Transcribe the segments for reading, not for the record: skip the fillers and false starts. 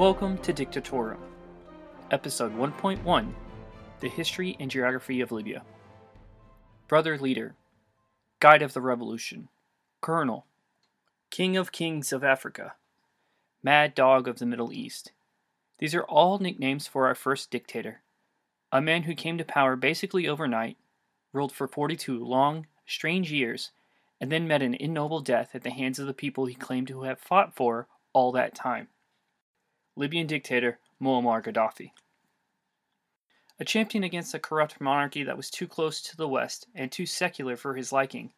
Welcome to Dictatorum, Episode 1.1, The History and Geography of Libya. Brother Leader, Guide of the Revolution, Colonel, King of Kings of Africa, Mad Dog of the Middle East. These are all nicknames for our first dictator, a man who came to power basically overnight, ruled for 42 long, strange years, and then met an ignoble death at the hands of the people he claimed to have fought for all that time. Libyan dictator Muammar Gaddafi. A champion against a corrupt monarchy that was too close to the West and too secular for his liking,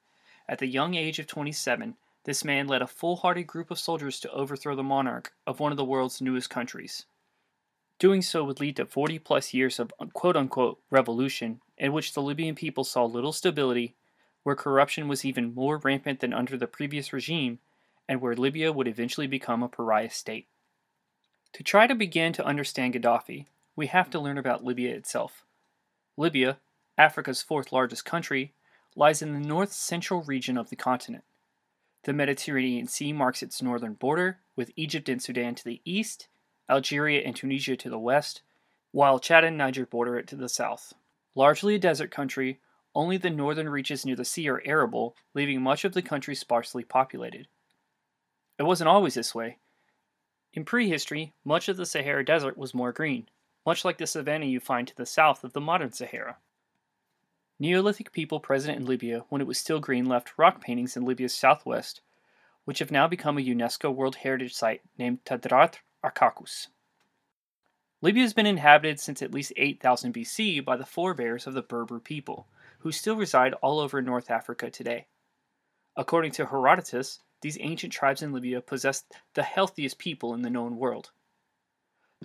at the young age of 27, this man led a full-hearted group of soldiers to overthrow the monarch of one of the world's newest countries. Doing so would lead to 40-plus years of quote-unquote revolution, in which the Libyan people saw little stability, where corruption was even more rampant than under the previous regime, and where Libya would eventually become a pariah state. To try to begin to understand Gaddafi, we have to learn about Libya itself. Libya, Africa's fourth largest country, lies in the north-central region of the continent. The Mediterranean Sea marks its northern border, with Egypt and Sudan to the east, Algeria and Tunisia to the west, while Chad and Niger border it to the south. Largely a desert country, only the northern reaches near the sea are arable, leaving much of the country sparsely populated. It wasn't always this way. In prehistory, much of the Sahara Desert was more green, much like the savanna you find to the south of the modern Sahara. Neolithic people present in Libya when it was still green left rock paintings in Libya's southwest, which have now become a UNESCO World Heritage Site named Tadrart Acacus. Libya has been inhabited since at least 8000 BC by the forebears of the Berber people, who still reside all over North Africa today. According to Herodotus, these ancient tribes in Libya possessed the healthiest people in the known world.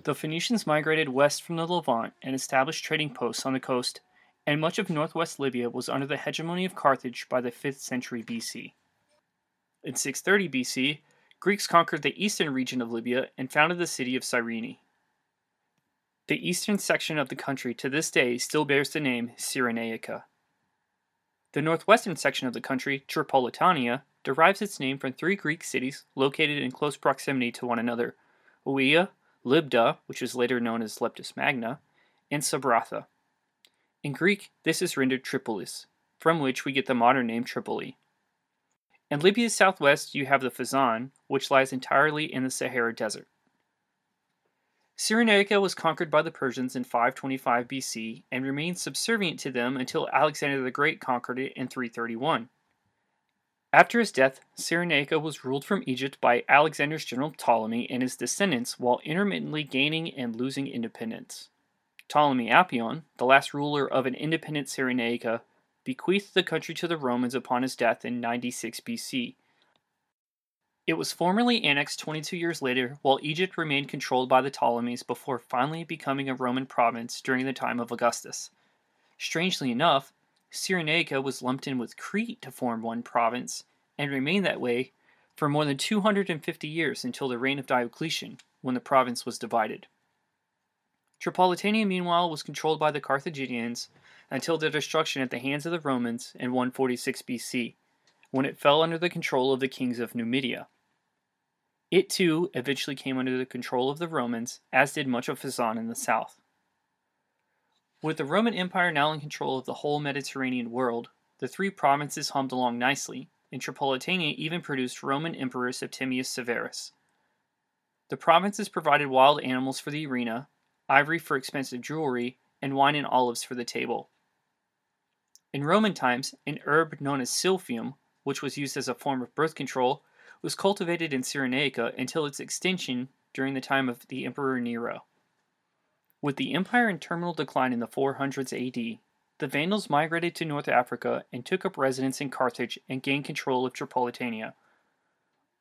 The Phoenicians migrated west from the Levant and established trading posts on the coast, and much of northwest Libya was under the hegemony of Carthage by the 5th century BC. In 630 BC, Greeks conquered the eastern region of Libya and founded the city of Cyrene. The eastern section of the country to this day still bears the name Cyrenaica. The northwestern section of the country, Tripolitania, derives its name from three Greek cities located in close proximity to one another: Oea, Libda, which is later known as Leptis Magna, and Sabratha. In Greek, this is rendered Tripolis, from which we get the modern name Tripoli. In Libya's southwest, you have the Fezzan, which lies entirely in the Sahara Desert. Cyrenaica was conquered by the Persians in 525 BC and remained subservient to them until Alexander the Great conquered it in 331. After his death, Cyrenaica was ruled from Egypt by Alexander's general Ptolemy and his descendants, while intermittently gaining and losing independence. Ptolemy Apion, the last ruler of an independent Cyrenaica, bequeathed the country to the Romans upon his death in 96 BC. It was formally annexed 22 years later, while Egypt remained controlled by the Ptolemies before finally becoming a Roman province during the time of Augustus. Strangely enough, Cyrenaica was lumped in with Crete to form one province, and remained that way for more than 250 years until the reign of Diocletian, when the province was divided. Tripolitania, meanwhile, was controlled by the Carthaginians until their destruction at the hands of the Romans in 146 BC, when it fell under the control of the kings of Numidia. It too eventually came under the control of the Romans, as did much of Fezzan in the south. With the Roman Empire now in control of the whole Mediterranean world, the three provinces hummed along nicely, and Tripolitania even produced Roman Emperor Septimius Severus. The provinces provided wild animals for the arena, ivory for expensive jewelry, and wine and olives for the table. In Roman times, an herb known as silphium, which was used as a form of birth control, was cultivated in Cyrenaica until its extinction during the time of the Emperor Nero. With the empire in terminal decline in the 400s AD, the Vandals migrated to North Africa and took up residence in Carthage and gained control of Tripolitania.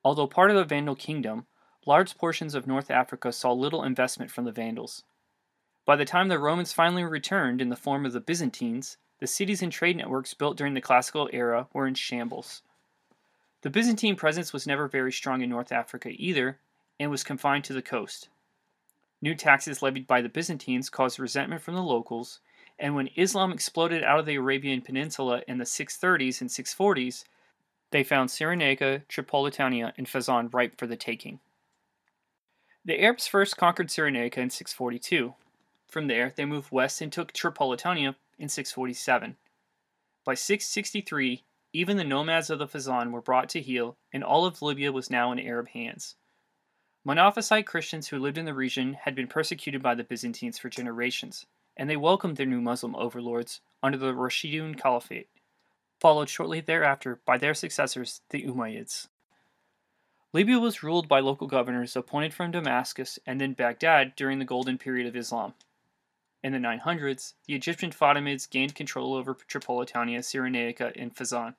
Although part of the Vandal kingdom, large portions of North Africa saw little investment from the Vandals. By the time the Romans finally returned in the form of the Byzantines, the cities and trade networks built during the classical era were in shambles. The Byzantine presence was never very strong in North Africa either, and was confined to the coast. New taxes levied by the Byzantines caused resentment from the locals, and when Islam exploded out of the Arabian Peninsula in the 630s and 640s, they found Cyrenaica, Tripolitania, and Fezzan ripe for the taking. The Arabs first conquered Cyrenaica in 642. From there, they moved west and took Tripolitania in 647. By 663, even the nomads of the Fezzan were brought to heel, and all of Libya was now in Arab hands. Monophysite Christians who lived in the region had been persecuted by the Byzantines for generations, and they welcomed their new Muslim overlords under the Rashidun Caliphate, followed shortly thereafter by their successors, the Umayyads. Libya was ruled by local governors appointed from Damascus and then Baghdad during the Golden Period of Islam. In the 900s, the Egyptian Fatimids gained control over Tripolitania, Cyrenaica, and Fezzan.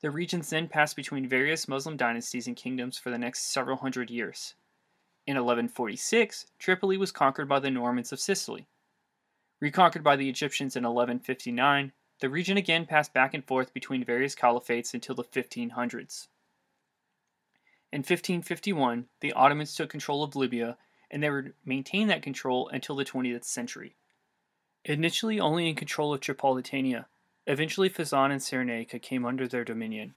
The regions then passed between various Muslim dynasties and kingdoms for the next several hundred years. In 1146, Tripoli was conquered by the Normans of Sicily. Reconquered by the Egyptians in 1159, the region again passed back and forth between various caliphates until the 1500s. In 1551, the Ottomans took control of Libya, and they would maintain that control until the 20th century. Initially only in control of Tripolitania, eventually Fezzan and Cyrenaica came under their dominion.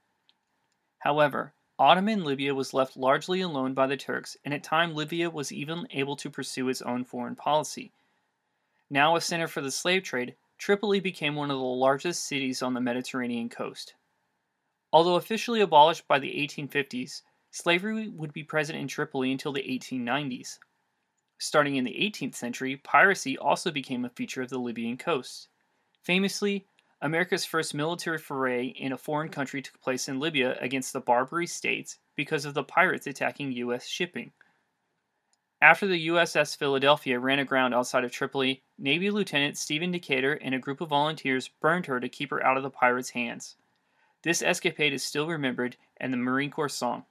However, Ottoman Libya was left largely alone by the Turks, and at times Libya was even able to pursue its own foreign policy. Now a center for the slave trade, Tripoli became one of the largest cities on the Mediterranean coast. Although officially abolished by the 1850s, slavery would be present in Tripoli until the 1890s. Starting in the 18th century, piracy also became a feature of the Libyan coast. Famously, America's first military foray in a foreign country took place in Libya against the Barbary states because of the pirates attacking U.S. shipping. After the USS Philadelphia ran aground outside of Tripoli, Navy Lieutenant Stephen Decatur and a group of volunteers burned her to keep her out of the pirates' hands. This escapade is still remembered in the Marine Corps song.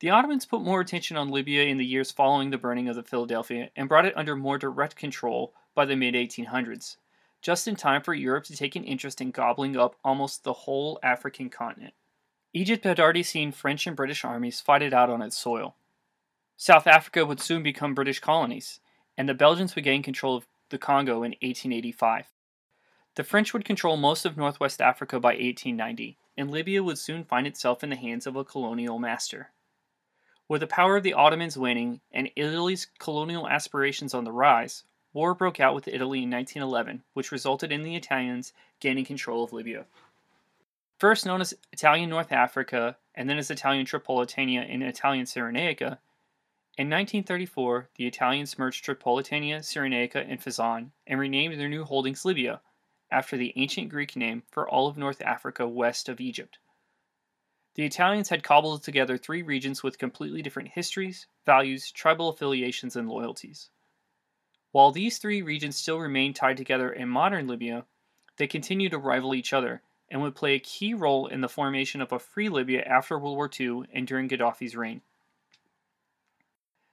The Ottomans put more attention on Libya in the years following the burning of the Philadelphia and brought it under more direct control by the mid-1800s, just in time for Europe to take an interest in gobbling up almost the whole African continent. Egypt had already seen French and British armies fight it out on its soil. South Africa would soon become British colonies, and the Belgians would gain control of the Congo in 1885. The French would control most of northwest Africa by 1890, and Libya would soon find itself in the hands of a colonial master. With the power of the Ottomans waning and Italy's colonial aspirations on the rise, war broke out with Italy in 1911, which resulted in the Italians gaining control of Libya. First known as Italian North Africa, and then as Italian Tripolitania and Italian Cyrenaica, in 1934, the Italians merged Tripolitania, Cyrenaica, and Fezzan and renamed their new holdings Libya, after the ancient Greek name for all of North Africa west of Egypt. The Italians had cobbled together three regions with completely different histories, values, tribal affiliations, and loyalties. While these three regions still remain tied together in modern Libya, they continue to rival each other and would play a key role in the formation of a free Libya after World War II and during Gaddafi's reign.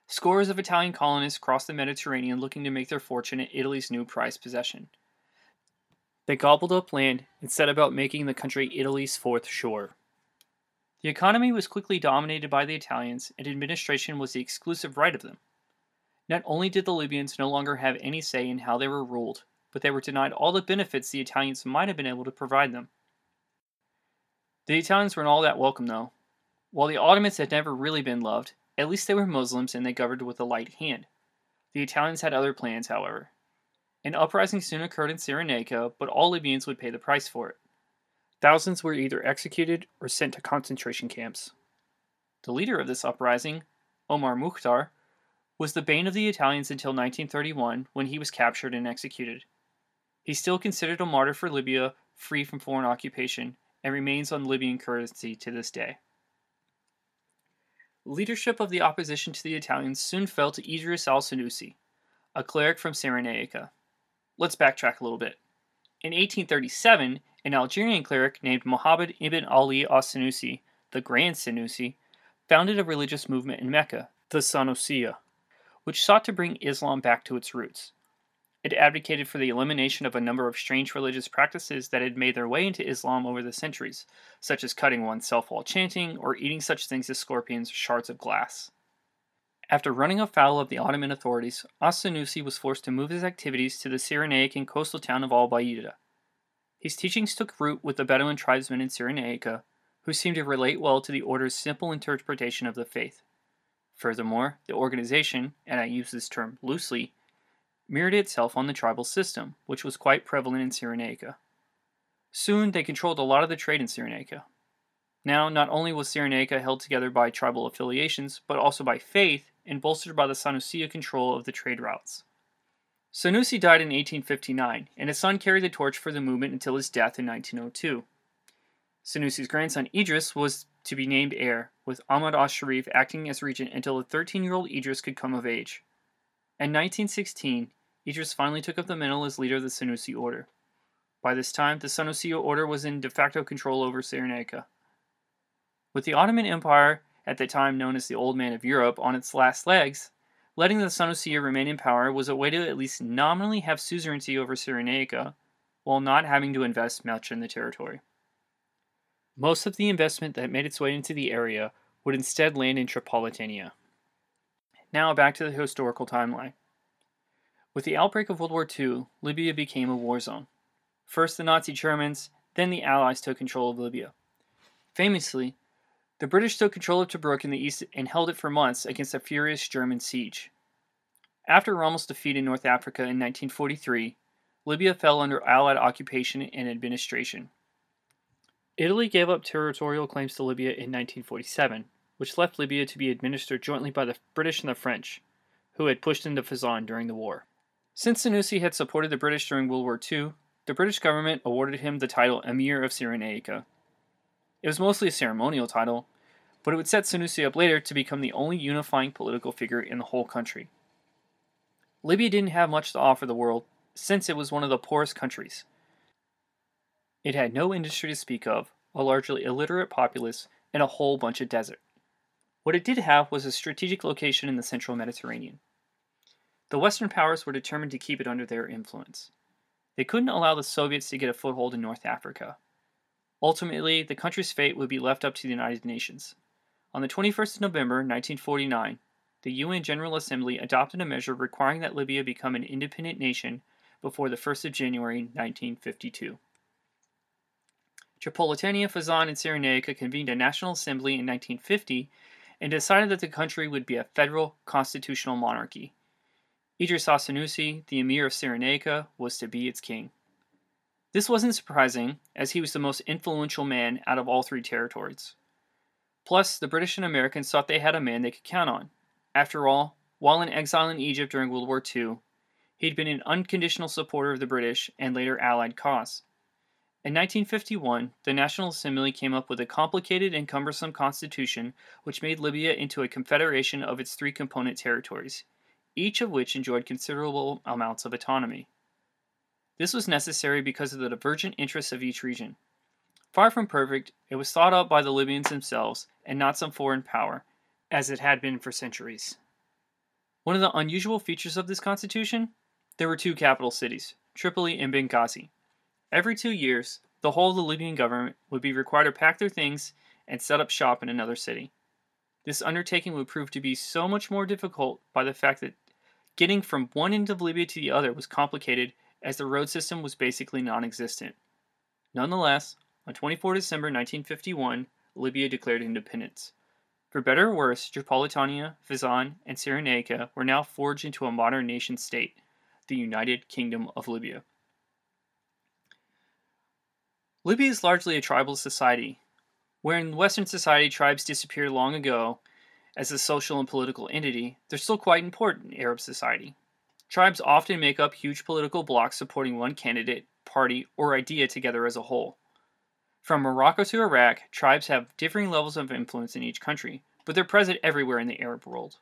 Scores of Italian colonists crossed the Mediterranean looking to make their fortune in Italy's new prized possession. They gobbled up land and set about making the country Italy's fourth shore. The economy was quickly dominated by the Italians, and administration was the exclusive right of them. Not only did the Libyans no longer have any say in how they were ruled, but they were denied all the benefits the Italians might have been able to provide them. The Italians weren't all that welcome, though. While the Ottomans had never really been loved, at least they were Muslims and they governed with a light hand. The Italians had other plans, however. An uprising soon occurred in Cyrenaica, but all Libyans would pay the price for it. Thousands were either executed or sent to concentration camps. The leader of this uprising, Omar Mukhtar, was the bane of the Italians until 1931 when he was captured and executed. He's still considered a martyr for Libya, free from foreign occupation, and remains on Libyan currency to this day. Leadership of the opposition to the Italians soon fell to Idris al-Senussi, a cleric from Cyrenaica. Let's backtrack a little bit. In 1837, an Algerian cleric named Mohammed ibn Ali al-Senussi, the Grand Senussi, founded a religious movement in Mecca, the Senussiya, which sought to bring Islam back to its roots. It advocated for the elimination of a number of strange religious practices that had made their way into Islam over the centuries, such as cutting oneself while chanting or eating such things as scorpions or shards of glass. After running afoul of the Ottoman authorities, al-Senussi was forced to move his activities to the Cyrenaican coastal town of Al-Baida. His teachings took root with the Bedouin tribesmen in Cyrenaica, who seemed to relate well to the order's simple interpretation of the faith. Furthermore, the organization, and I use this term loosely, mirrored itself on the tribal system, which was quite prevalent in Cyrenaica. Soon, they controlled a lot of the trade in Cyrenaica. Now, not only was Cyrenaica held together by tribal affiliations, but also by faith, and bolstered by the Senussiya control of the trade routes. Senussi died in 1859, and his son carried the torch for the movement until his death in 1902. Senussi's grandson Idris was to be named heir, with Ahmad al-Sharif acting as regent until the 13-year-old Idris could come of age. In 1916, Idris finally took up the mantle as leader of the Senussi order. By this time, the Senussiya order was in de facto control over Cyrenaica. With the Ottoman Empire, at the time known as the Old Man of Europe, on its last legs, letting the Senussiya remain in power was a way to at least nominally have suzerainty over Cyrenaica, while not having to invest much in the territory. Most of the investment that made its way into the area would instead land in Tripolitania. Now back to the historical timeline. With the outbreak of World War II, Libya became a war zone. First the Nazi Germans, then the Allies took control of Libya. Famously, the British took control of Tobruk in the east and held it for months against a furious German siege. After Rommel's defeat in North Africa in 1943, Libya fell under Allied occupation and administration. Italy gave up territorial claims to Libya in 1947, which left Libya to be administered jointly by the British and the French, who had pushed into Fezzan during the war. Since Senussi had supported the British during World War II, the British government awarded him the title Emir of Cyrenaica. It was mostly a ceremonial title, but it would set Senussi up later to become the only unifying political figure in the whole country. Libya didn't have much to offer the world, since it was one of the poorest countries. It had no industry to speak of, a largely illiterate populace, and a whole bunch of desert. What it did have was a strategic location in the central Mediterranean. The Western powers were determined to keep it under their influence. They couldn't allow the Soviets to get a foothold in North Africa. Ultimately, the country's fate would be left up to the United Nations. On the 21st of November, 1949, the UN General Assembly adopted a measure requiring that Libya become an independent nation before the 1st of January, 1952. Tripolitania, Fezzan, and Cyrenaica convened a National Assembly in 1950 and decided that the country would be a federal constitutional monarchy. Idris al-Senussi, the Emir of Cyrenaica, was to be its king. This wasn't surprising, as he was the most influential man out of all three territories. Plus, the British and Americans thought they had a man they could count on. After all, while in exile in Egypt during World War II, he'd been an unconditional supporter of the British and later Allied cause. In 1951, the National Assembly came up with a complicated and cumbersome constitution which made Libya into a confederation of its three component territories, each of which enjoyed considerable amounts of autonomy. This was necessary because of the divergent interests of each region. Far from perfect, it was thought up by the Libyans themselves and not some foreign power, as it had been for centuries. One of the unusual features of this constitution? There were two capital cities, Tripoli and Benghazi. Every 2 years, the whole of the Libyan government would be required to pack their things and set up shop in another city. This undertaking would prove to be so much more difficult by the fact that getting from one end of Libya to the other was complicated, as the road system was basically non-existent. Nonetheless, on 24 December 1951, Libya declared independence. For better or worse, Tripolitania, Fezzan, and Cyrenaica were now forged into a modern nation-state, the United Kingdom of Libya. Libya is largely a tribal society, where in Western society tribes disappeared long ago as a social and political entity, they're still quite important in Arab society. Tribes often make up huge political blocks supporting one candidate, party, or idea together as a whole. From Morocco to Iraq, tribes have differing levels of influence in each country, but they're present everywhere in the Arab world.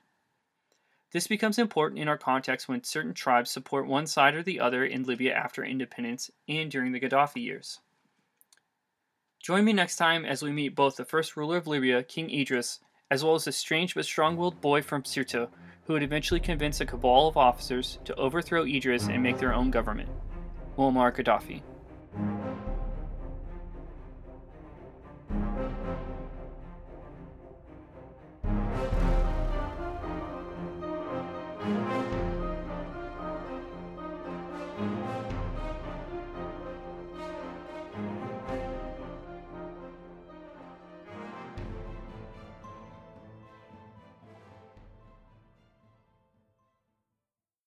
This becomes important in our context when certain tribes support one side or the other in Libya after independence and during the Gaddafi years. Join me next time as we meet both the first ruler of Libya, King Idris, as well as a strange but strong-willed boy from Sirte, who would eventually convince a cabal of officers to overthrow Idris and make their own government, Muammar Gaddafi.